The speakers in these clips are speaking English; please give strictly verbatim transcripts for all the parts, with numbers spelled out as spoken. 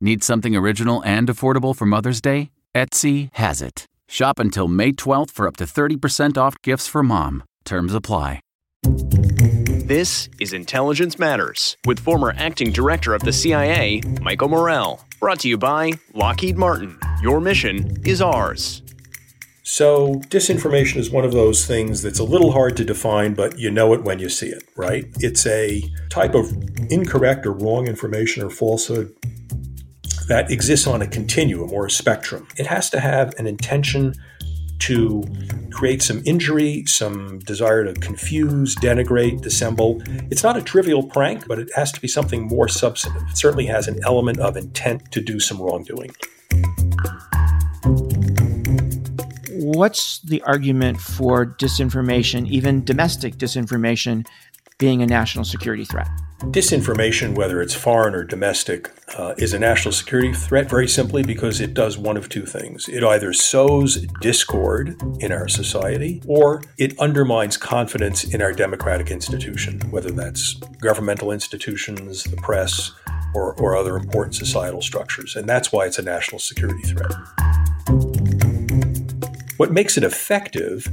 Need something original and affordable for Mother's Day? Etsy has it. Shop until May twelfth for up to thirty percent off gifts for mom. Terms apply. This is Intelligence Matters with former acting director of the C I A, Michael Morrell. Brought to you by Lockheed Martin. Your mission is ours. So disinformation is one of those things that's a little hard to define, but you know it when you see it, right? It's a type of incorrect or wrong information or falsehood that exists on a continuum or a spectrum. It has to have an intention to create some injury, some desire to confuse, denigrate, dissemble. It's not a trivial prank, but it has to be something more substantive. It certainly has an element of intent to do some wrongdoing. What's the argument for disinformation, even domestic disinformation, being a national security threat? Disinformation, whether it's foreign or domestic, uh, is a national security threat very simply because it does one of two things. It either sows discord in our society or it undermines confidence in our democratic institution, whether that's governmental institutions, the press, or, or other important societal structures. And that's why it's a national security threat. What makes it effective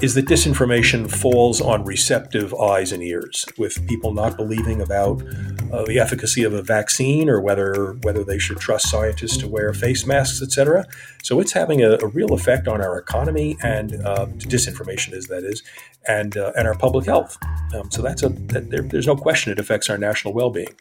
is that disinformation falls on receptive eyes and ears, with people not believing about uh, the efficacy of a vaccine or whether whether they should trust scientists to wear face masks, et cetera. So it's having a, a real effect on our economy and uh, disinformation, as that is, and uh, and our public health. Um, so that's a that there, there's no question it affects our national well-being.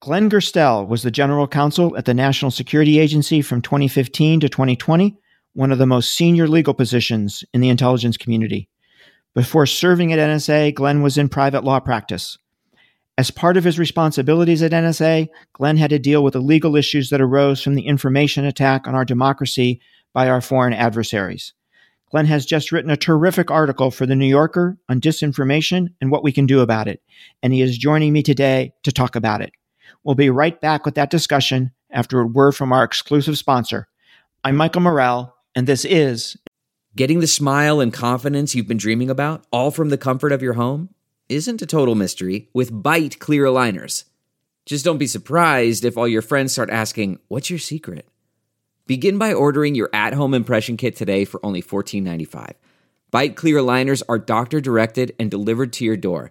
Glenn Gerstell was the general counsel at the National Security Agency from twenty fifteen to twenty twenty, one of the most senior legal positions in the intelligence community. Before serving at N S A, Glenn was in private law practice. As part of his responsibilities at N S A, Glenn had to deal with the legal issues that arose from the information attack on our democracy by our foreign adversaries. Glenn has just written a terrific article for The New Yorker on disinformation and what we can do about it, and he is joining me today to talk about it. We'll be right back with that discussion after a word from our exclusive sponsor. I'm Michael Morrell, and this is... Getting the smile and confidence you've been dreaming about, all from the comfort of your home, isn't a total mystery with Bite Clear Aligners. Just don't be surprised if all your friends start asking, what's your secret? Begin by ordering your at-home impression kit today for only fourteen dollars and ninety-five cents. Bite Clear Aligners are doctor-directed and delivered to your door.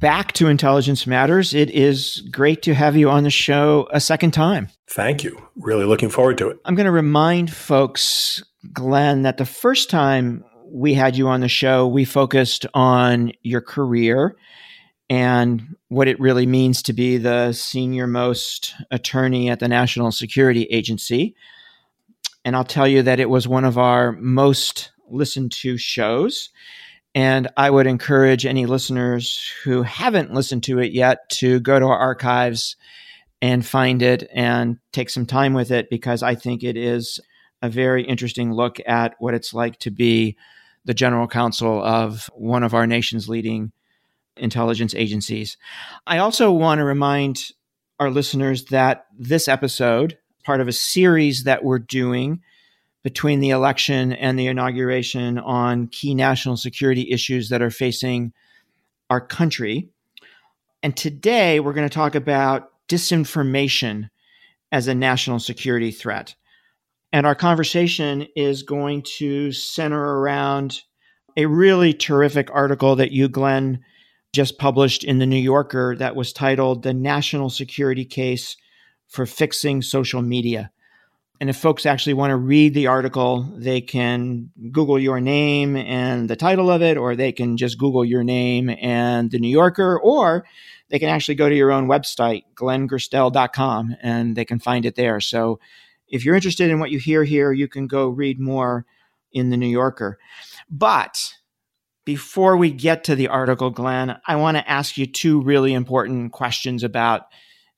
back to Intelligence Matters. It is great to have you on the show a second time. Thank you. Really looking forward to it. I'm going to remind folks, Glenn, that the first time we had you on the show, we focused on your career and what it really means to be the senior most attorney at the National Security Agency. And I'll tell you that it was one of our most listened to shows. And I would encourage any listeners who haven't listened to it yet to go to our archives and find it and take some time with it, because I think it is a very interesting look at what it's like to be the general counsel of one of our nation's leading intelligence agencies. I also want to remind our listeners that this episode, part of a series that we're doing between the election and the inauguration on key national security issues that are facing our country. And today we're going to talk about disinformation as a national security threat. And our conversation is going to center around a really terrific article that you, Glenn, just published in The New Yorker that was titled "The National Security Case for Fixing Social Media." And if folks actually want to read the article, they can Google your name and the title of it, or they can just Google your name and The New Yorker, or they can actually go to your own website, glenn gerstell dot com, and they can find it there. So if you're interested in what you hear here, you can go read more in The New Yorker. But before we get to the article, Glenn, I want to ask you two really important questions about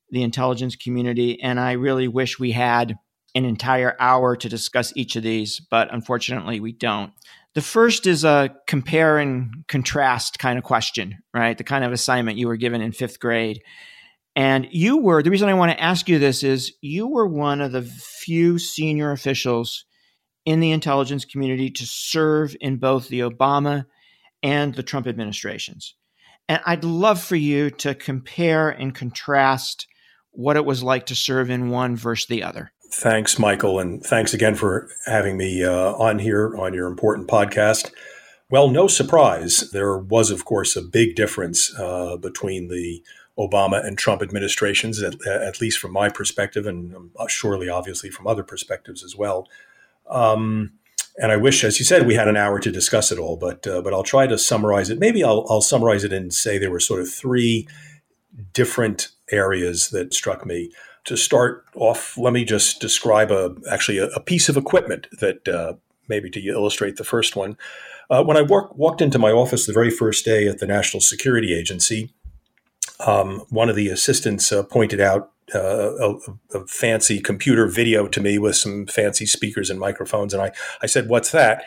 the intelligence community, and I really wish we had an entire hour to discuss each of these, but unfortunately we don't. The first is a compare and contrast kind of question, right? The kind of assignment you were given in fifth grade. And you were, the reason I want to ask you this is you were one of the few senior officials in the intelligence community to serve in both the Obama and the Trump administrations. And I'd love for you to compare and contrast what it was like to serve in one versus the other. Thanks, Michael, and thanks again for having me uh, on here on your important podcast. Well, no surprise, there was, of course, a big difference uh, between the Obama and Trump administrations, at, at least from my perspective, and surely, obviously, from other perspectives as well. Um, and I wish, as you said, we had an hour to discuss it all, but uh, but I'll try to summarize it. Maybe I'll, I'll summarize it and say there were sort of three different areas that struck me. To start off, let me just describe a actually a, a piece of equipment that uh, maybe to illustrate the first one. Uh, when I walk, walked into my office the very first day at the National Security Agency, um, one of the assistants uh, pointed out uh, a, a fancy computer video to me with some fancy speakers and microphones. And I, I said, "What's that?"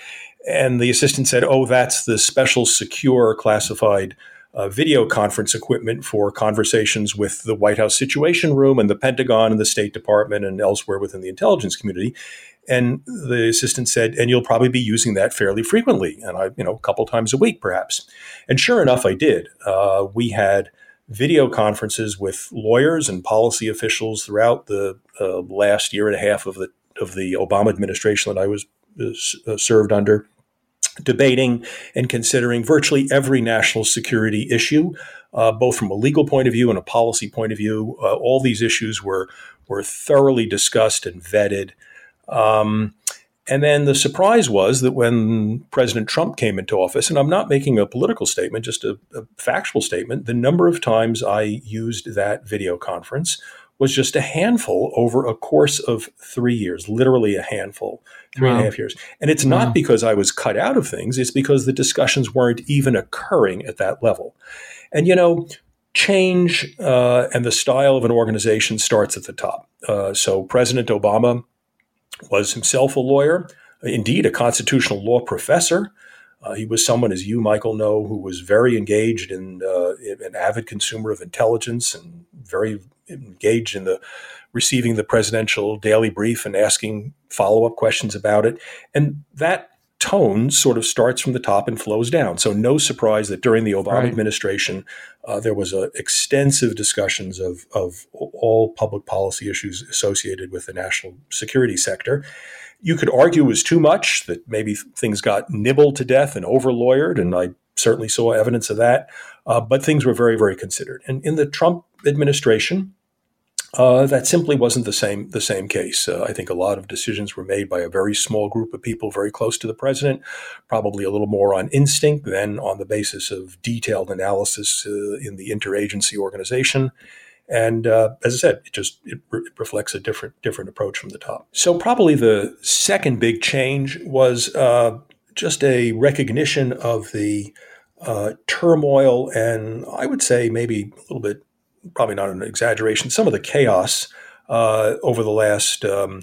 And the assistant said, "Oh, that's the special secure classified Uh, video conference equipment for conversations with the White House Situation Room and the Pentagon and the State Department and elsewhere within the intelligence community." And the assistant said, "And you'll probably be using that fairly frequently." And I, you know, a couple times a week, perhaps. And sure enough, I did. Uh, we had video conferences with lawyers and policy officials throughout the uh, last year and a half of the of the Obama administration that I was uh, served under, debating and considering virtually every national security issue, uh, both from a legal point of view and a policy point of view. Uh, all these issues were were thoroughly discussed and vetted. Um, and then the surprise was that when President Trump came into office, and I'm not making a political statement, just a, a factual statement, the number of times I used that video conference was just a handful over a course of three years, literally a handful, three wow. and a half years. And it's wow. not because I was cut out of things. It's because the discussions weren't even occurring at that level. And, you know, change uh, and the style of an organization starts at the top. Uh, so President Obama was himself a lawyer, indeed a constitutional law professor. Uh, he was someone, as you, Michael, know, who was very engaged in uh, an avid consumer of intelligence and very engaged in the receiving the presidential daily brief and asking follow-up questions about it. And that tone sort of starts from the top and flows down. So no surprise that during the Obama right. administration, uh, there was uh, extensive discussions of, of all public policy issues associated with the national security sector. You could argue it was too much, that maybe things got nibbled to death and over-lawyered, and I certainly saw evidence of that. Uh, but things were very, very considered. And in the Trump administration, Uh, that simply wasn't the same the same case. Uh, I think a lot of decisions were made by a very small group of people very close to the president, probably a little more on instinct than on the basis of detailed analysis uh, in the interagency organization. And uh, as I said, it just it, re- it reflects a different different approach from the top. So probably the second big change was uh, just a recognition of the uh, turmoil and I would say maybe a little bit, probably not an exaggeration, some of the chaos uh, over the last um,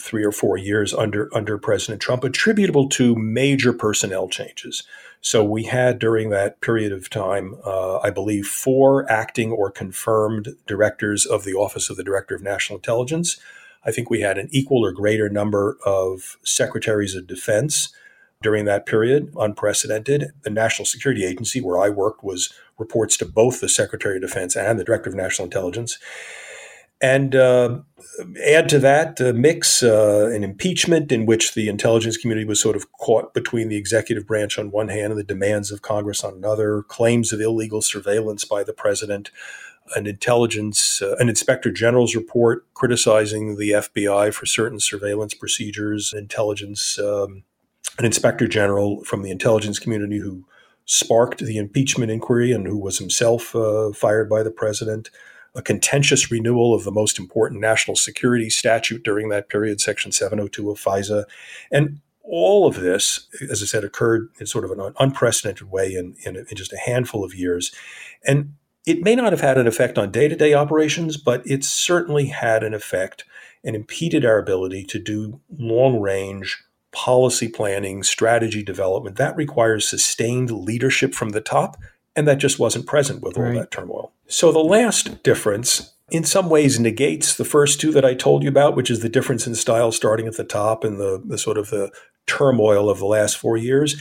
three or four years under under President Trump, attributable to major personnel changes. So we had during that period of time, uh, I believe, four acting or confirmed directors of the Office of the Director of National Intelligence. I think we had an equal or greater number of secretaries of defense during that period, unprecedented. The National Security Agency, where I worked, was reports to both the Secretary of Defense and the Director of National Intelligence. And uh, add to that uh, mix uh, an impeachment in which the intelligence community was sort of caught between the executive branch on one hand and the demands of Congress on another, claims of illegal surveillance by the president, an intelligence, uh, an inspector general's report criticizing the F B I for certain surveillance procedures, intelligence, um, an inspector general from the intelligence community who sparked the impeachment inquiry and who was himself uh, fired by the president. A contentious renewal of the most important national security statute during that period, Section seven oh two of FISA. And all of this, as I said, occurred in sort of an unprecedented way in, in, in just a handful of years. And it may not have had an effect on day-to-day operations, but it certainly had an effect and impeded our ability to do long-range policy planning, strategy development. That requires sustained leadership from the top. And that just wasn't present with all right. that turmoil. So the last difference in some ways negates the first two that I told you about, which is the difference in style starting at the top and the, the sort of the turmoil of the last four years.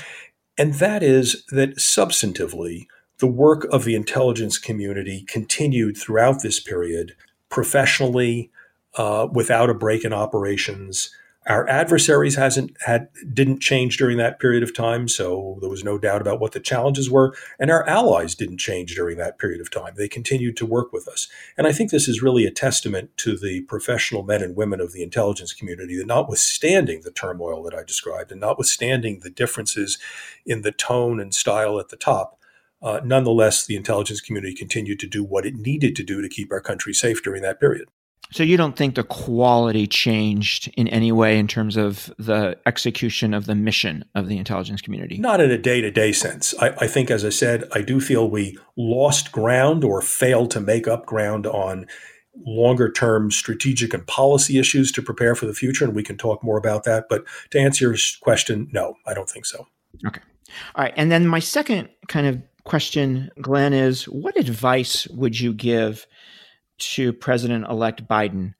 And that is that substantively, the work of the intelligence community continued throughout this period professionally, uh, without a break in operations. Our adversaries hasn't had didn't change during that period of time, so there was no doubt about what the challenges were. And our allies didn't change during that period of time. They continued to work with us. And I think this is really a testament to the professional men and women of the intelligence community that notwithstanding the turmoil that I described and notwithstanding the differences in the tone and style at the top, uh, nonetheless, the intelligence community continued to do what it needed to do to keep our country safe during that period. So you don't think the quality changed in any way in terms of the execution of the mission of the intelligence community? Not in a day-to-day sense. I, I think, as I said, I do feel we lost ground or failed to make up ground on longer-term strategic and policy issues to prepare for the future, and we can talk more about that. But to answer your question, no, I don't think so. Okay. All right. And then my second kind of question, Glenn, is what advice would you give to President-elect Biden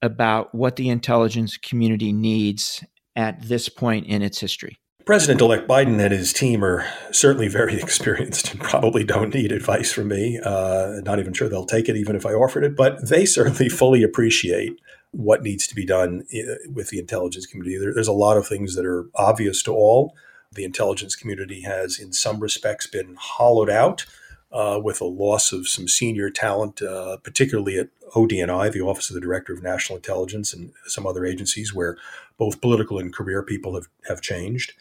about what the intelligence community needs at this point in its history? President-elect Biden and his team are certainly very experienced and probably don't need advice from me. Uh, not even sure they'll take it, even if I offered it. But they certainly fully appreciate what needs to be done with the intelligence community. There, there's a lot of things that are obvious to all. The intelligence community has, in some respects, been hollowed out. Uh, with a loss of some senior talent, uh, particularly at O D N I, the Office of the Director of National Intelligence, and some other agencies where both political and career people have, have changed.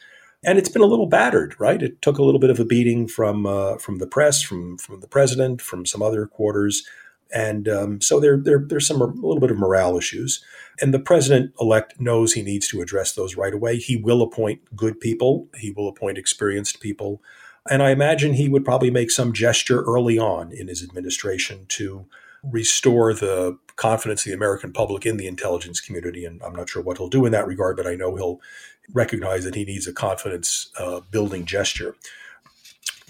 And it's been a little battered, right? It took a little bit of a beating from uh, from the press, from from the president, from some other quarters. And um, so there, there there's some a little bit of morale issues. And the president-elect knows he needs to address those right away. He will appoint good people. He will appoint experienced people. And I imagine he would probably make some gesture early on in his administration to restore the confidence of the American public in the intelligence community. And I'm not sure what he'll do in that regard, but I know he'll recognize that he needs a confidence uh, building gesture.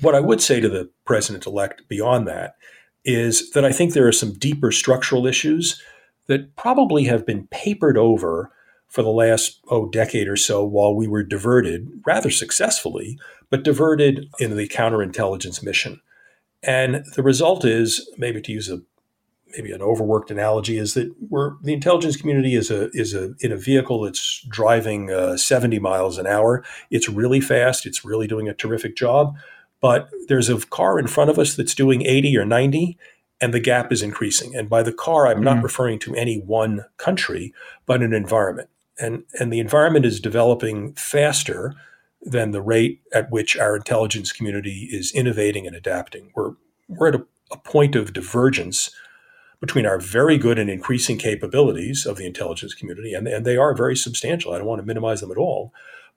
What I would say to the president-elect beyond that is that I think there are some deeper structural issues that probably have been papered over for the last oh, decade or so while we were diverted, rather successfully, but diverted in the counterintelligence mission. And the result is, maybe to use a maybe an overworked analogy, is that we're the intelligence community is a is a in a vehicle that's driving uh, seventy miles an hour. It's really fast. It's really doing a terrific job. But there's a car in front of us that's doing eighty or ninety, and the gap is increasing. And by the car, I'm mm-hmm. not referring to any one country, but an environment. And, and the environment is developing faster than the rate at which our intelligence community is innovating and adapting. We're, we're at a, a point of divergence between our very good and increasing capabilities of the intelligence community, and, and they are very substantial. I don't want to minimize them at all,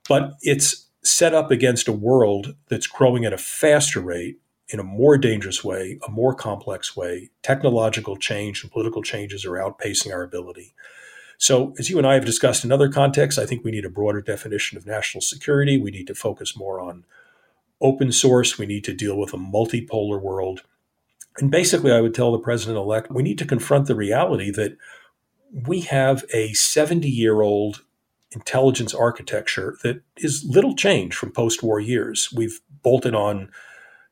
but it's set up against a world that's growing at a faster rate, in a more dangerous way, a more complex way. Technological change and political changes are outpacing our ability. So as you and I have discussed in other contexts, I think we need a broader definition of national security. We need to focus more on open source. We need to deal with a multipolar world. And basically, I would tell the president-elect, we need to confront the reality that we have a seventy-year-old intelligence architecture that is little change from post-war years. We've bolted on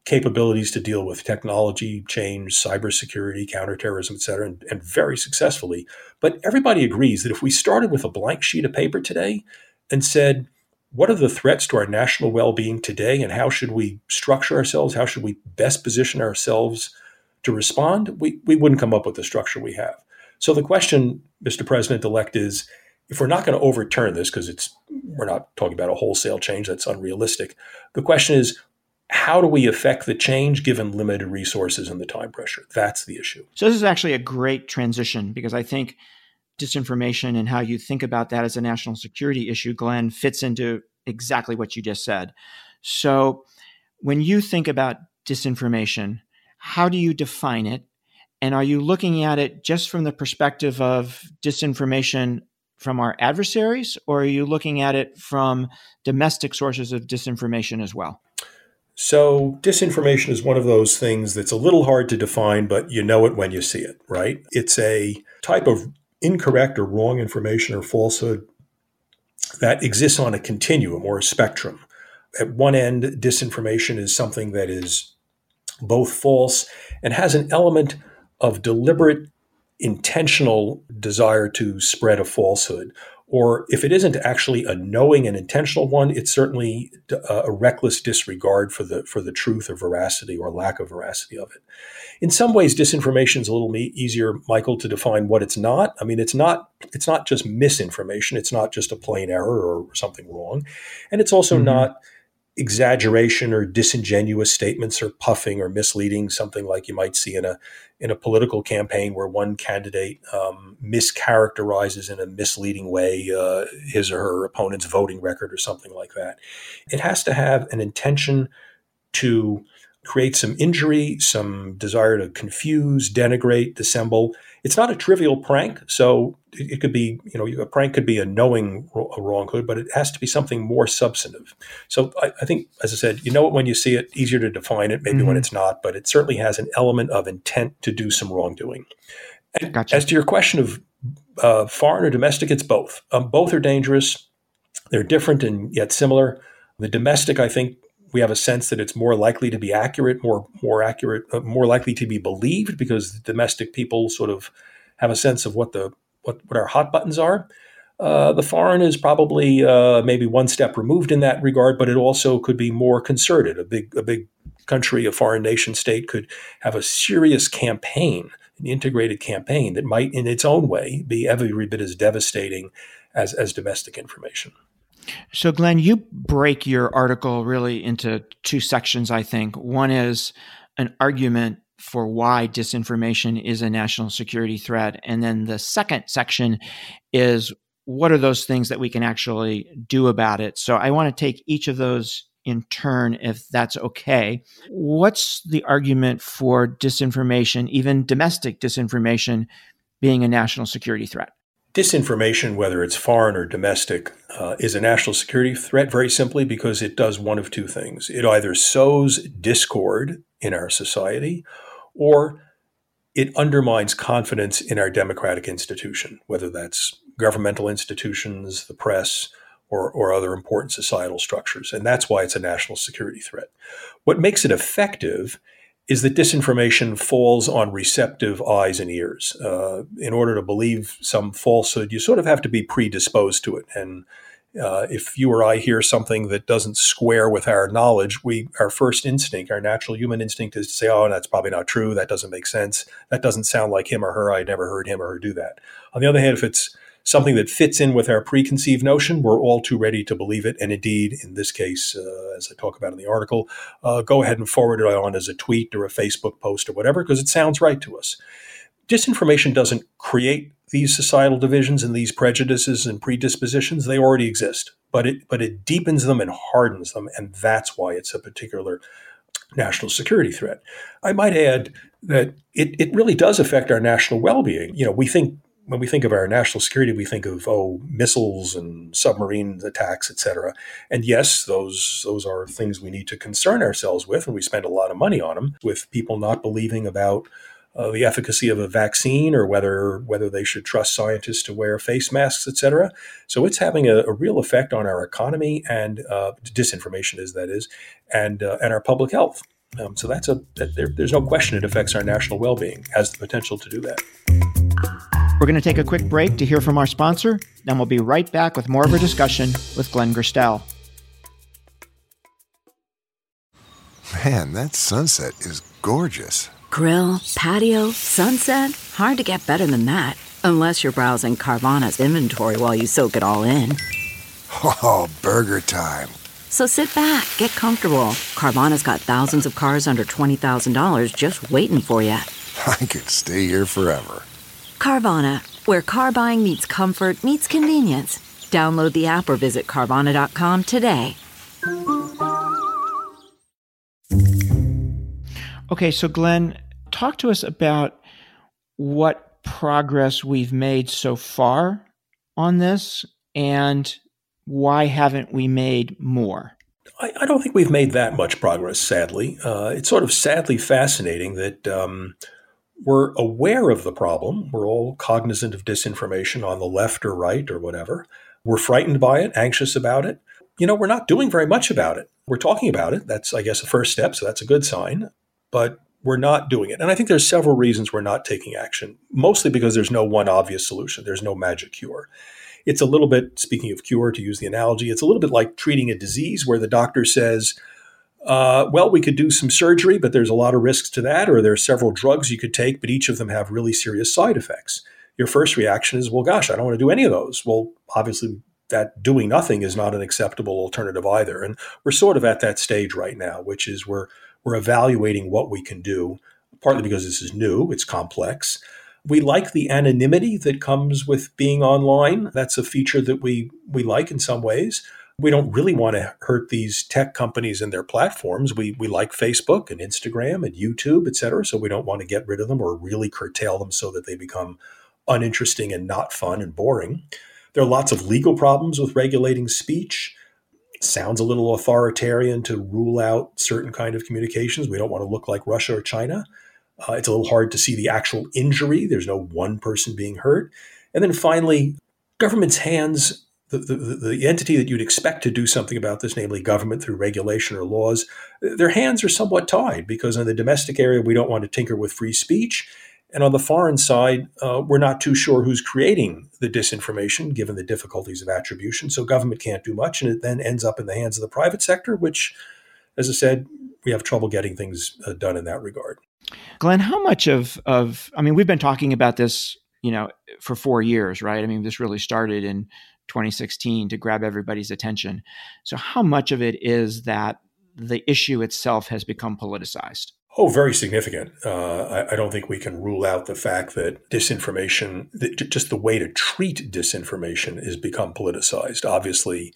capabilities to deal with technology change, cybersecurity, counterterrorism, et cetera, and, and very successfully. But everybody agrees that if we started with a blank sheet of paper today and said, what are the threats to our national well-being today and how should we structure ourselves? How should we best position ourselves to respond? We, we wouldn't come up with the structure we have. So the question, Mister President-elect, is if we're not going to overturn this, because it's we're not talking about a wholesale change, that's unrealistic. The question is, how do we affect the change given limited resources and the time pressure? That's the issue. So this is actually a great transition, because I think disinformation and how you think about that as a national security issue, Glenn, fits into exactly what you just said. So when you think about disinformation, how do you define it? And are you looking at it just from the perspective of disinformation from our adversaries, or are you looking at it from domestic sources of disinformation as well? So disinformation is one of those things that's a little hard to define, but you know it when you see it, right? It's a type of incorrect or wrong information or falsehood that exists on a continuum or a spectrum. At one end, disinformation is something that is both false and has an element of deliberate, intentional desire to spread a falsehood. Or if it isn't actually a knowing and intentional one, it's certainly a reckless disregard for the for the truth or veracity or lack of veracity of it. In some ways, disinformation is a little easier, Michael, to define what it's not. I mean, it's not it's not just misinformation. It's not just a plain error or something wrong. And it's also mm-hmm. not exaggeration or disingenuous statements or puffing or misleading, something like you might see in a in a political campaign where one candidate um, mischaracterizes in a misleading way uh, his or her opponent's voting record or something like that. It has to have an intention to create some injury, some desire to confuse, denigrate, dissemble. It's not a trivial prank. So it could be, you know, a prank could be a knowing wronghood, but it has to be something more substantive. So I, I think, as I said, you know it when you see it, easier to define it maybe mm-hmm. when it's not, but it certainly has an element of intent to do some wrongdoing. And gotcha. As to your question of uh, foreign or domestic, it's both. Um, both are dangerous. They're different and yet similar. The domestic, I think, we have a sense that it's more likely to be accurate, more more accurate, uh, more likely to be believed, because domestic people sort of have a sense of what the what, what our hot buttons are. Uh, the foreign is probably uh, maybe one step removed in that regard, but it also could be more concerted. A big a big country, a foreign nation state, could have a serious campaign, an integrated campaign that might, in its own way, be every bit as devastating as as domestic information. So, Glenn, you break your article really into two sections, I think. One is an argument for why disinformation is a national security threat. And then the second section is what are those things that we can actually do about it? So I want to take each of those in turn, if that's okay. What's the argument for disinformation, even domestic disinformation, being a national security threat? Disinformation, whether it's foreign or domestic, uh, is a national security threat very simply because it does one of two things. It either sows discord in our society or it undermines confidence in our democratic institution, whether that's governmental institutions, the press, or, or other important societal structures. And that's why it's a national security threat. What makes it effective is that disinformation falls on receptive eyes and ears. Uh, in order to believe some falsehood, you sort of have to be predisposed to it. And uh, if you or I hear something that doesn't square with our knowledge, we our first instinct, our natural human instinct, is to say, oh, that's probably not true. That doesn't make sense. That doesn't sound like him or her. I never heard him or her do that. On the other hand, if it's something that fits in with our preconceived notion, we're all too ready to believe it. And indeed, in this case, uh, as I talk about in the article, uh, go ahead and forward it on as a tweet or a Facebook post or whatever, because it sounds right to us. Disinformation doesn't create these societal divisions and these prejudices and predispositions. They already exist, but it, but it deepens them and hardens them. And that's why it's a particular national security threat. I might add that it, it really does affect our national well-being. You know, we think when we think of our national security, we think of, oh, missiles and submarine attacks, et cetera. And yes, those those are things we need to concern ourselves with, and we spend a lot of money on them, with people not believing about uh, the efficacy of a vaccine or whether whether they should trust scientists to wear face masks, et cetera. So it's having a, a real effect on our economy and uh, disinformation, as that is, and uh, and our public health. Um, so that's a that there, there's no question it affects our national well-being, has the potential to do that. We're going to take a quick break to hear from our sponsor, then we'll be right back with more of our discussion with Glenn Gerstell. Man, that sunset is gorgeous. Grill, patio, sunset. Hard to get better than that. Unless you're browsing Carvana's inventory while you soak it all in. Oh, burger time. So sit back, get comfortable. Carvana's got thousands of cars under twenty thousand dollars just waiting for you. I could stay here forever. Carvana, where car buying meets comfort meets convenience. Download the app or visit Carvana dot com today. Okay, so Glenn, talk to us about what progress we've made so far on this, and why haven't we made more? I, I don't think we've made that much progress, sadly. Uh, it's sort of sadly fascinating that um, we're aware of the problem. We're all cognizant of disinformation on the left or right or whatever. We're frightened by it, anxious about it. You know, we're not doing very much about it. We're talking about it. That's, I guess, the first step, so that's a good sign. But we're not doing it. And I think there's several reasons we're not taking action, mostly because there's no one obvious solution. There's no magic cure. It's a little bit, speaking of cure, to use the analogy, it's a little bit like treating a disease where the doctor says, Uh, well, we could do some surgery, but there's a lot of risks to that, or there are several drugs you could take, but each of them have really serious side effects. Your first reaction is, well, gosh, I don't want to do any of those. Well, obviously, that doing nothing is not an acceptable alternative either. And we're sort of at that stage right now, which is we're we're evaluating what we can do, partly because this is new, it's complex. We like the anonymity that comes with being online. That's a feature that we we like in some ways. We don't really want to hurt these tech companies and their platforms. We we like Facebook and Instagram and YouTube, et cetera, so we don't want to get rid of them or really curtail them so that they become uninteresting and not fun and boring. There are lots of legal problems with regulating speech. It sounds a little authoritarian to rule out certain kind of communications. We don't want to look like Russia or China. Uh, it's a little hard to see the actual injury. There's no one person being hurt. And then finally, government's hands. The, the, the entity that you'd expect to do something about this, namely government through regulation or laws, their hands are somewhat tied because in the domestic area, we don't want to tinker with free speech. And on the foreign side, uh, we're not too sure who's creating the disinformation, given the difficulties of attribution. So government can't do much, and it then ends up in the hands of the private sector, which, as I said, we have trouble getting things uh, done in that regard. Glenn, how much of, of, I mean, we've been talking about this, you know, for four years, right? I mean, this really started in twenty sixteen to grab everybody's attention. So how much of it is that the issue itself has become politicized? Oh, very significant. Uh, I, I don't think we can rule out the fact that disinformation, that j- just the way to treat disinformation has become politicized. Obviously,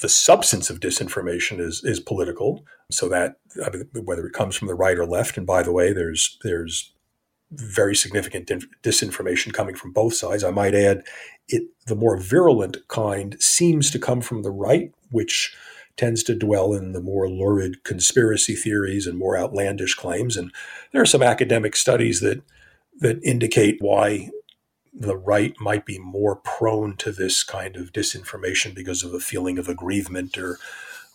the substance of disinformation is is political. So that, I mean, whether it comes from the right or left, and by the way, there's there's very significant disinformation coming from both sides. I might add, it the more virulent kind seems to come from the right, which tends to dwell in the more lurid conspiracy theories and more outlandish claims. And there are some academic studies that that indicate why the right might be more prone to this kind of disinformation because of a feeling of aggrievement or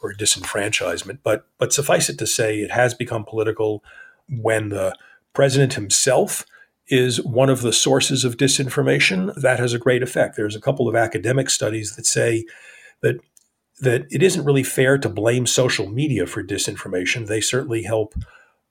or disenfranchisement. But but suffice it to say, it has become political when the president himself is one of the sources of disinformation. That has a great effect. There's a couple of academic studies that say that that it isn't really fair to blame social media for disinformation. They certainly help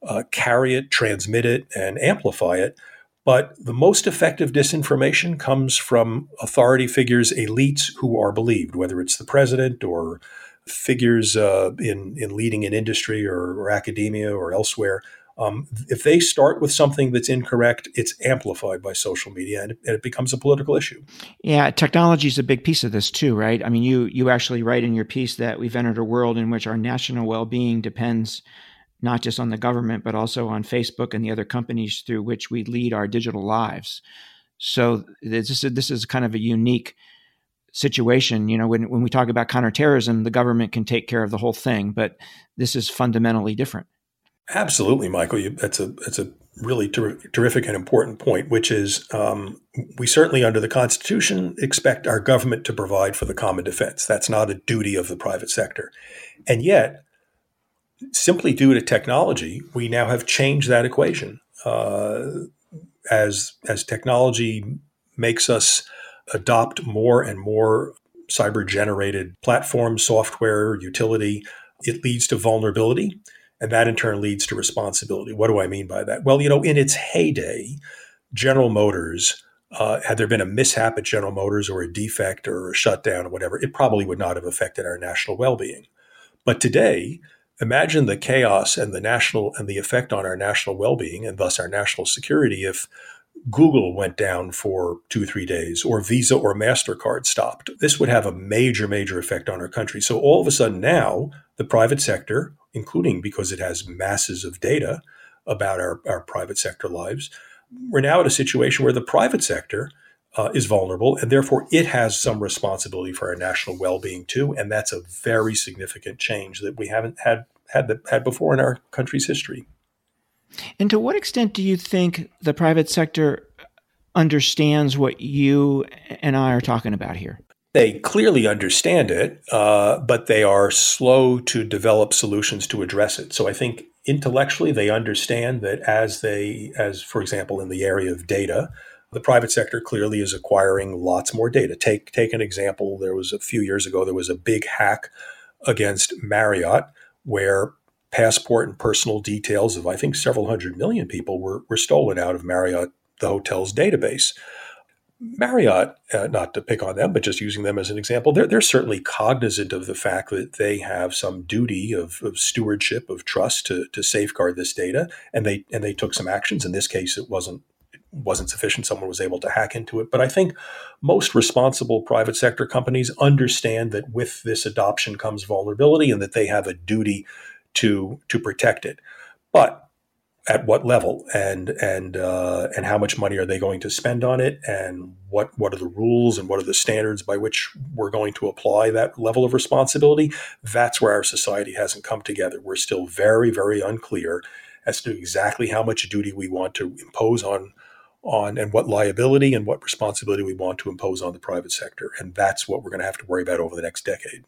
uh, carry it, transmit it, and amplify it. But the most effective disinformation comes from authority figures, elites who are believed, whether it's the president or figures uh, in, in leading in industry or, or academia or elsewhere. Um, if they start with something that's incorrect, it's amplified by social media, and, and it becomes a political issue. Yeah, technology is a big piece of this too, right? I mean, you you actually write in your piece that we've entered a world in which our national well-being depends not just on the government, but also on Facebook and the other companies through which we lead our digital lives. So this is, this is kind of a unique situation. You know, when, when we talk about counterterrorism, the government can take care of the whole thing, but this is fundamentally different. Absolutely, Michael. You, that's a that's a really ter- terrific and important point, which is um, we certainly under the Constitution expect our government to provide for the common defense. That's not a duty of the private sector. And yet, simply due to technology, we now have changed that equation. Uh, as as technology makes us adopt more and more cyber-generated platforms, software, utility, it leads to vulnerability. And that in turn leads to responsibility. What do I mean by that? Well, you know, in its heyday, General Motors, uh, had there been a mishap at General Motors or a defect or a shutdown or whatever, it probably would not have affected our national well-being. But today, imagine the chaos and the national and the effect on our national well-being and thus our national security if Google went down for two or three days or Visa or MasterCard stopped. This would have a major, major effect on our country. So all of a sudden now, the private sector, including because it has masses of data about our, our private sector lives, we're now at a situation where the private sector uh, is vulnerable, and therefore it has some responsibility for our national well-being too. And that's a very significant change that we haven't had had, the, had before in our country's history. And to what extent do you think the private sector understands what you and I are talking about here? They clearly understand it, uh, but they are slow to develop solutions to address it. So I think intellectually they understand that as they, as for example, in the area of data, the private sector clearly is acquiring lots more data. Take take an example. There was a few years ago, there was a big hack against Marriott where passport and personal details of I think several hundred million people were, were stolen out of Marriott, the hotel's database. Marriott, uh, not to pick on them, but just using them as an example, they're, they're certainly cognizant of the fact that they have some duty of, of stewardship, of trust to, to safeguard this data, and they and they took some actions. In this case, it wasn't it wasn't sufficient. Someone was able to hack into it. But I think most responsible private sector companies understand that with this adoption comes vulnerability and that they have a duty to to protect it. But at what level and and uh, and how much money are they going to spend on it, and what what are the rules and what are the standards by which we're going to apply that level of responsibility? That's where our society hasn't come together. We're still very, very unclear as to exactly how much duty we want to impose on on and what liability and what responsibility we want to impose on the private sector. And that's what we're going to have to worry about over the next decade.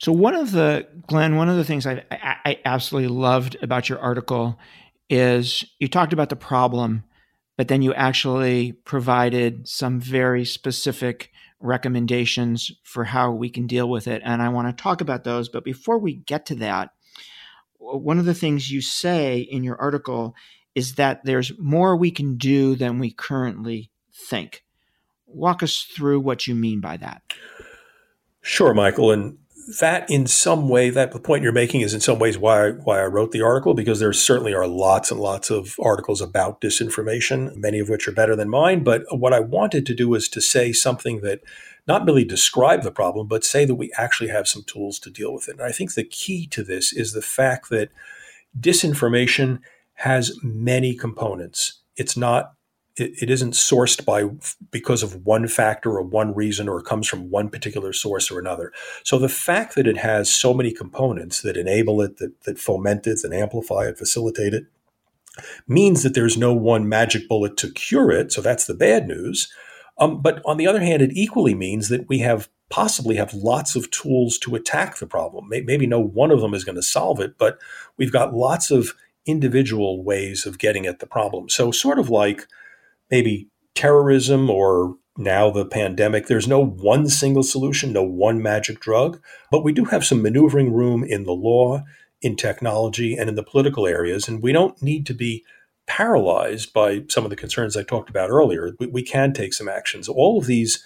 So one of the, Glenn, one of the things I, I, I absolutely loved about your article is you talked about the problem, but then you actually provided some very specific recommendations for how we can deal with it. And I want to talk about those. But before we get to that, one of the things you say in your article is that there's more we can do than we currently think. Walk us through what you mean by that. Sure, Michael. And that in some way, that the point you're making is in some ways why, why I wrote the article, because there certainly are lots and lots of articles about disinformation, many of which are better than mine. But what I wanted to do was to say something that not really describe the problem, but say that we actually have some tools to deal with it. And I think the key to this is the fact that disinformation has many components. It's not It isn't sourced by because of one factor or one reason or comes from one particular source or another. So the fact that it has so many components that enable it, that, that foment it, that amplify it, facilitate it, means that there's no one magic bullet to cure it. So that's the bad news. Um, but on the other hand, it equally means that we have possibly have lots of tools to attack the problem. Maybe no one of them is going to solve it, but we've got lots of individual ways of getting at the problem. So sort of like maybe terrorism or now the pandemic, there's no one single solution, no one magic drug, but we do have some maneuvering room in the law, in technology, and in the political areas. And we don't need to be paralyzed by some of the concerns I talked about earlier. We, we can take some actions. All of these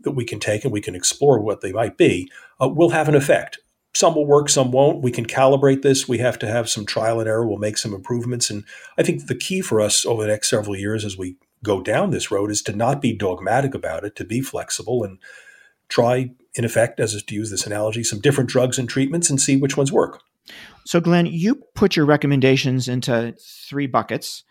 that we can take and we can explore what they might be uh, will have an effect. Some will work, some won't. We can calibrate this. We have to have some trial and error. We'll make some improvements. And I think the key for us over the next several years as we go down this road is to not be dogmatic about it, to be flexible and try, in effect, as to use this analogy, some different drugs and treatments and see which ones work. So Glenn, you put your recommendations into three buckets.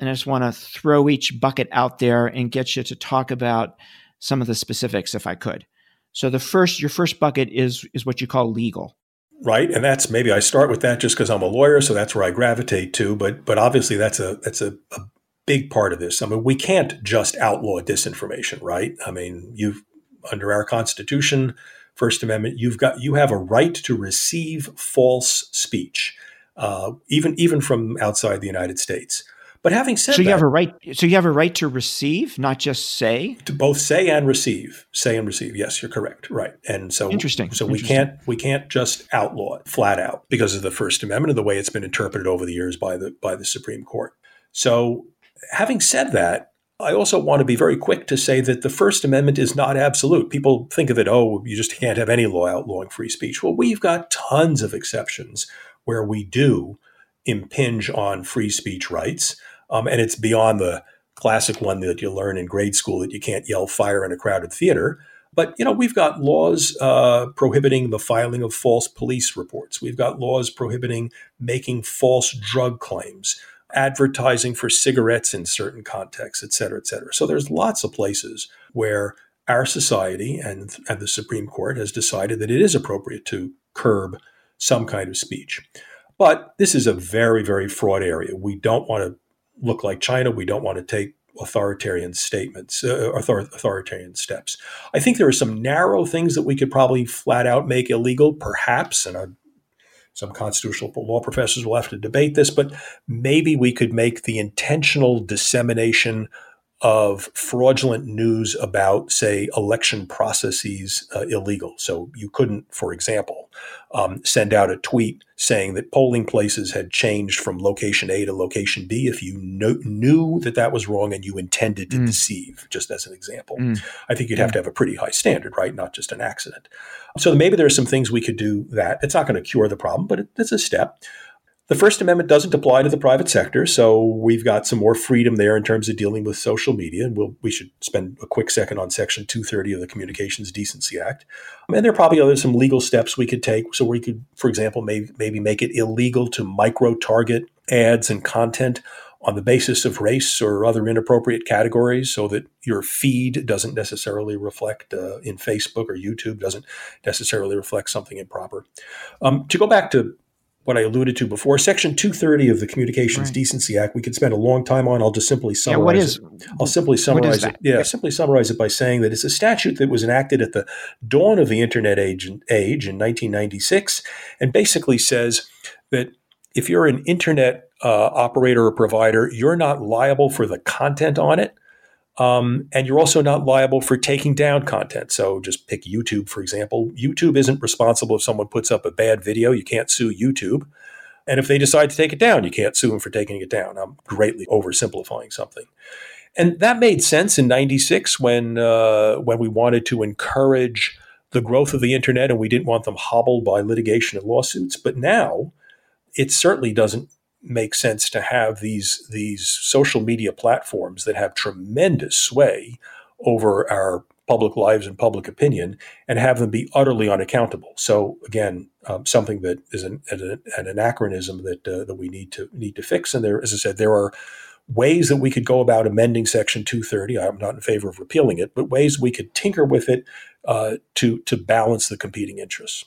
And I just want to throw each bucket out there and get you to talk about some of the specifics, if I could. So the first, your first bucket is is what you call legal. Right. And that's, maybe I start with that just because I'm a lawyer, so that's where I gravitate to. But but obviously that's a that's a, a big part of this. I mean, we can't just outlaw disinformation, right? I mean, you've under our Constitution, First Amendment, you've got you have a right to receive false speech, uh, even even from outside the United States. But having said that, so you that, have a right. So you have a right to receive, not just say. To both say and receive, say and receive. Yes, you're correct. Right, and so interesting. So interesting. we can't we can't just outlaw it flat out because of the First Amendment and the way it's been interpreted over the years by the by the Supreme Court. So having said that, I also want to be very quick to say that the First Amendment is not absolute. People think of it, oh, you just can't have any law outlawing free speech. Well, we've got tons of exceptions where we do impinge on free speech rights. Um, and it's beyond the classic one that you learn in grade school that you can't yell fire in a crowded theater. But, you know, we've got laws uh, prohibiting the filing of false police reports. We've got laws prohibiting making false drug claims, advertising for cigarettes in certain contexts, et cetera, et cetera. So there's lots of places where our society and, and the Supreme Court has decided that it is appropriate to curb some kind of speech. But this is a very, very fraught area. We don't want to look like China. We don't want to take authoritarian statements, uh, author- authoritarian steps. I think there are some narrow things that we could probably flat out make illegal, perhaps, and I'd some constitutional law professors will have to debate this, but maybe we could make the intentional dissemination of fraudulent news about, say, election processes uh, illegal. So you couldn't, for example, um, send out a tweet saying that polling places had changed from location A to location B if you kno- knew that that was wrong and you intended to mm. deceive, just as an example. Mm. I think you'd have to have a pretty high standard, right? Not just an accident. So maybe there are some things we could do that. It's not going to cure the problem, but it, it's a step. The First Amendment doesn't apply to the private sector, so we've got some more freedom there in terms of dealing with social media. And we'll, we should spend a quick second on Section two thirty of the Communications Decency Act. And there are probably other some legal steps we could take. So we could, for example, maybe, maybe make it illegal to micro-target ads and content on the basis of race or other inappropriate categories so that your feed doesn't necessarily reflect uh, in Facebook or YouTube, doesn't necessarily reflect something improper. Um, to go back to what I alluded to before, Section two thirty of the Communications right. Decency Act, we could spend a long time on. I'll just simply summarize yeah, what is, it. I'll simply summarize it. Yeah, yeah, simply summarize it by saying that it's a statute that was enacted at the dawn of the internet age, age in nineteen ninety-six, and basically says that if you're an internet uh, operator or provider, you're not liable for the content on it. Um, and you're also not liable for taking down content. So just pick YouTube, for example. YouTube isn't responsible if someone puts up a bad video. You can't sue YouTube. And if they decide to take it down, you can't sue them for taking it down. I'm greatly oversimplifying something. And that made sense in ninety-six when uh, when we wanted to encourage the growth of the internet and we didn't want them hobbled by litigation and lawsuits. But now it certainly doesn't make sense to have these these social media platforms that have tremendous sway over our public lives and public opinion and have them be utterly unaccountable. So again, um, something that is an, an, an anachronism that uh, that we need to need to fix. And there, as I said, there are ways that we could go about amending Section two thirty. I'm not in favor of repealing it, but ways we could tinker with it uh, to to balance the competing interests.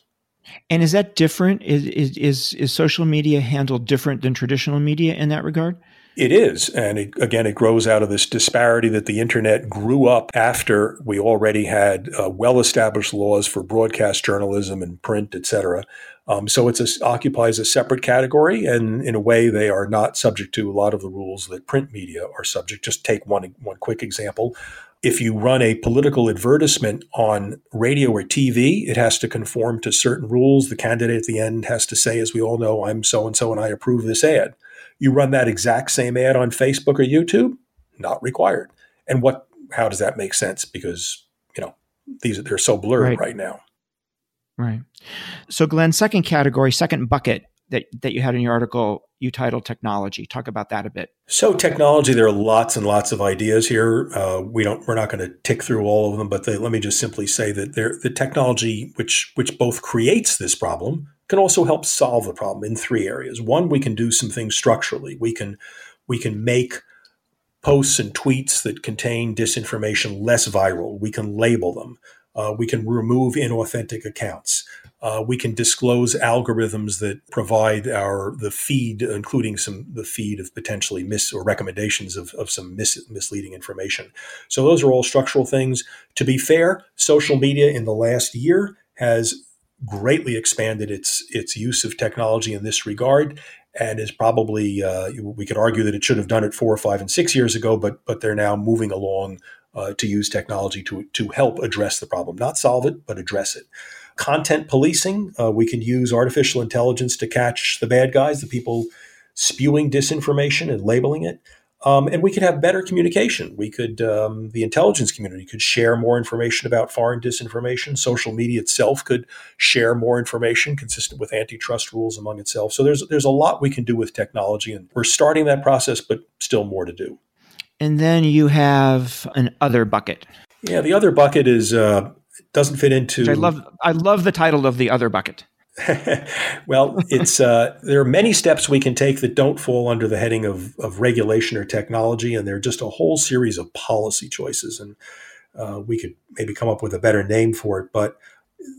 And is that different? Is, is is is social media handled different than traditional media in that regard? It is. And it, again, it grows out of this disparity that the internet grew up after we already had uh, well-established laws for broadcast journalism and print, et cetera. Um, so it occupies a separate category. And in a way, they are not subject to a lot of the rules that print media are subject. Just take one one quick example. If you run a political advertisement on radio or T V, it has to conform to certain rules. The candidate at the end has to say, as we all know, I'm so-and-so and I approve this ad. You run that exact same ad on Facebook or YouTube, not required. And what? How does that make sense? Because, you know, these they're so blurred right, right now. Right. So, Glenn, second category, second bucket that, that you had in your article, you titled Technology. Talk about that a bit. So technology, there are lots and lots of ideas here. Uh, we don't, we're not going to tick through all of them, but they, let me just simply say that there, the technology which which both creates this problem can also help solve the problem in three areas. One, we can do some things structurally. We can we can make posts and tweets that contain disinformation less viral. We can label them. Uh, we can remove inauthentic accounts. Uh, we can disclose algorithms that provide our the feed, including some the feed of potentially mis or recommendations of, of some mis, misleading information. So those are all structural things. To be fair, social media in the last year has greatly expanded its its use of technology in this regard, and is probably uh, we could argue that it should have done it four or five and six years ago, but but they're now moving along uh, to use technology to to help address the problem, not solve it, but address it. Content policing, uh, we can use artificial intelligence to catch the bad guys, the people spewing disinformation and labeling it. Um, and we could have better communication. We could, um, the intelligence community could share more information about foreign disinformation. Social media itself could share more information consistent with antitrust rules among itself. So there's there's a lot we can do with technology, and we're starting that process, but still more to do. And then you have an other bucket. Yeah, the other bucket is uh, doesn't fit into. Which I love. I love the title of the other bucket. Well, it's uh, there are many steps we can take that don't fall under the heading of, of regulation or technology, and there are just a whole series of policy choices, and uh, we could maybe come up with a better name for it, but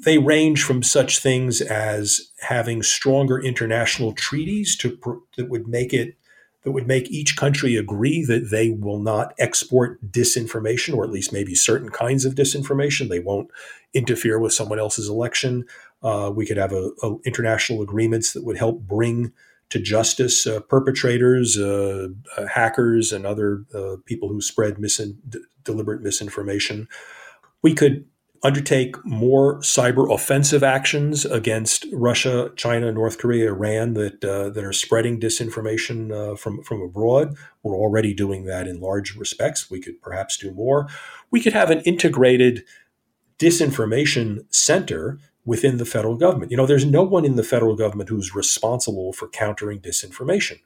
they range from such things as having stronger international treaties to pr- that would make it that would make each country agree that they will not export disinformation, or at least maybe certain kinds of disinformation. They won't interfere with someone else's election. Uh, we could have a, a international agreements that would help bring to justice uh, perpetrators, uh, uh, hackers, and other uh, people who spread mis- d- deliberate misinformation. We could undertake more cyber offensive actions against Russia, China, North Korea, Iran that uh, that are spreading disinformation uh, from, from abroad. We're already doing that in large respects. We could perhaps do more. We could have an integrated disinformation center within the federal government. You know, there's no one in the federal government who's responsible for countering disinformation.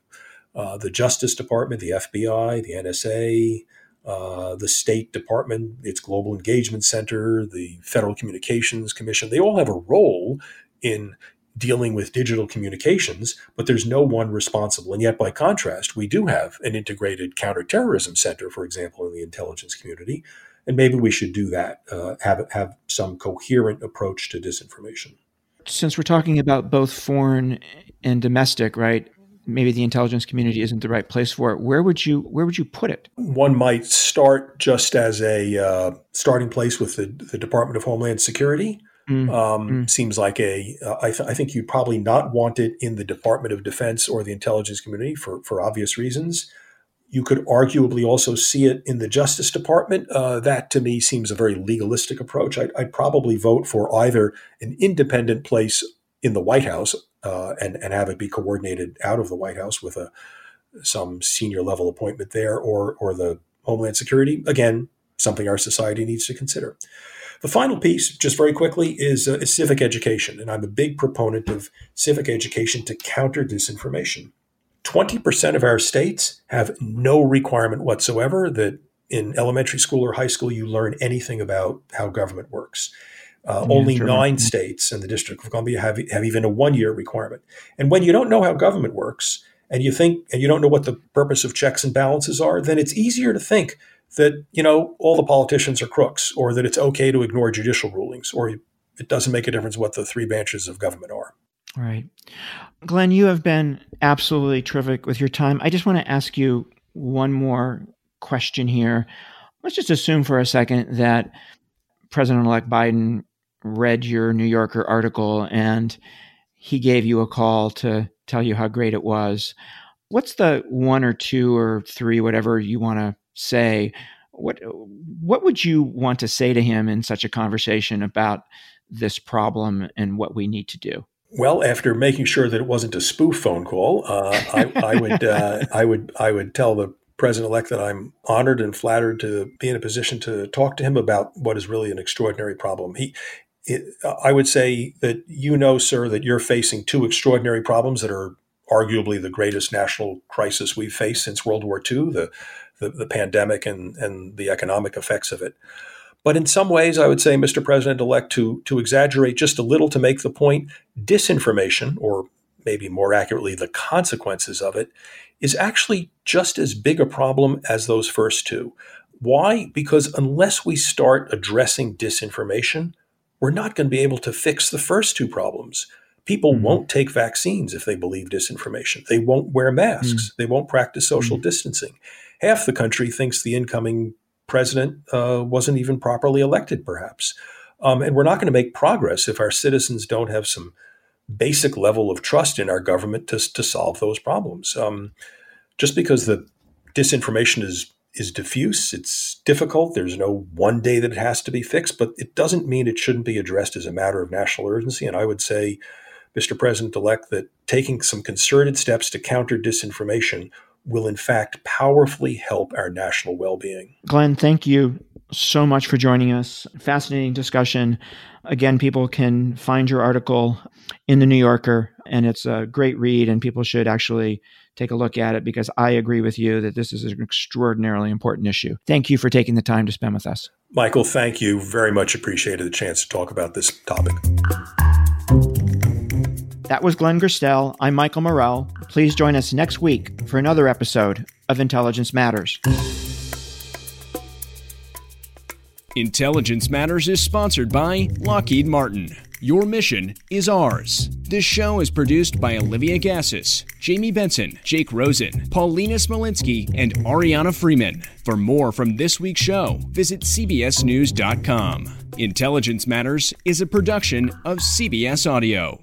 Uh, the Justice Department, the F B I, the N S A, Uh, the State Department, its Global Engagement Center, the Federal Communications Commission, they all have a role in dealing with digital communications, but there's no one responsible. And yet, by contrast, we do have an integrated counterterrorism center, for example, in the intelligence community. And maybe we should do that, uh, have, have some coherent approach to disinformation. Since we're talking about both foreign and domestic, right? Maybe the intelligence community isn't the right place for it. Where would you where would you put it? One might start just as a uh, starting place with the, the Department of Homeland Security. Mm. Um, mm. Seems like a uh, I, th- I think you'd probably not want it in the Department of Defense or the intelligence community for, for obvious reasons. You could arguably also see it in the Justice Department. Uh, that to me seems a very legalistic approach. I'd, I'd probably vote for either an independent place in the White House uh, and, and have it be coordinated out of the White House with a some senior level appointment there, or or the Homeland Security. Again, something our society needs to consider. The final piece, just very quickly, is, uh, is civic education. And I'm a big proponent of civic education to counter disinformation. twenty percent of our states have no requirement whatsoever that in elementary school or high school you learn anything about how government works. Uh, yeah, only sure. nine states and the District of Columbia have have even a one-year requirement. And when you don't know how government works, and you think and you don't know what the purpose of checks and balances are, then it's easier to think that, you know, all the politicians are crooks, or that it's okay to ignore judicial rulings, or it doesn't make a difference what the three branches of government are. All right. Glenn, you have been absolutely terrific with your time. I just want to ask you one more question here. Let's just assume for a second that President-elect Biden read your New Yorker article and he gave you a call to tell you how great it was. What's the one or two or three, whatever you want to say? What what would you want to say to him in such a conversation about this problem and what we need to do? Well, after making sure that it wasn't a spoof phone call, uh, I, I would uh, I would I would tell the President-elect that I'm honored and flattered to be in a position to talk to him about what is really an extraordinary problem. He, it, I would say that, you know, sir, that you're facing two extraordinary problems that are arguably the greatest national crisis we've faced since World War Two, the, the, the pandemic and, and the economic effects of it. But in some ways, I would say, Mister President-elect, to, to exaggerate just a little to make the point, disinformation, or maybe more accurately, the consequences of it, is actually just as big a problem as those first two. Why? Because unless we start addressing disinformation, we're not going to be able to fix the first two problems. People mm-hmm. won't take vaccines if they believe disinformation. They won't wear masks. Mm-hmm. They won't practice social mm-hmm. distancing. Half the country thinks the incoming president uh, wasn't even properly elected, perhaps. Um, and we're not going to make progress if our citizens don't have some basic level of trust in our government to, to solve those problems. Um, just because the disinformation is is diffuse, it's difficult. There's no one day that it has to be fixed, but it doesn't mean it shouldn't be addressed as a matter of national urgency. And I would say, Mister President-elect, that taking some concerted steps to counter disinformation will in fact powerfully help our national well-being. Glenn, thank you so much for joining us. Fascinating discussion. Again, people can find your article in The New Yorker, and it's a great read, and people should actually take a look at it because I agree with you that this is an extraordinarily important issue. Thank you for taking the time to spend with us. Michael, thank you. Very much appreciated the chance to talk about this topic. That was Glenn Gerstell. I'm Michael Morrell. Please join us next week for another episode of Intelligence Matters. Intelligence Matters is sponsored by Lockheed Martin. Your mission is ours. This show is produced by Olivia Gassis, Jamie Benson, Jake Rosen, Paulina Smolinski, and Ariana Freeman. For more from this week's show, visit C B S news dot com. Intelligence Matters is a production of C B S Audio.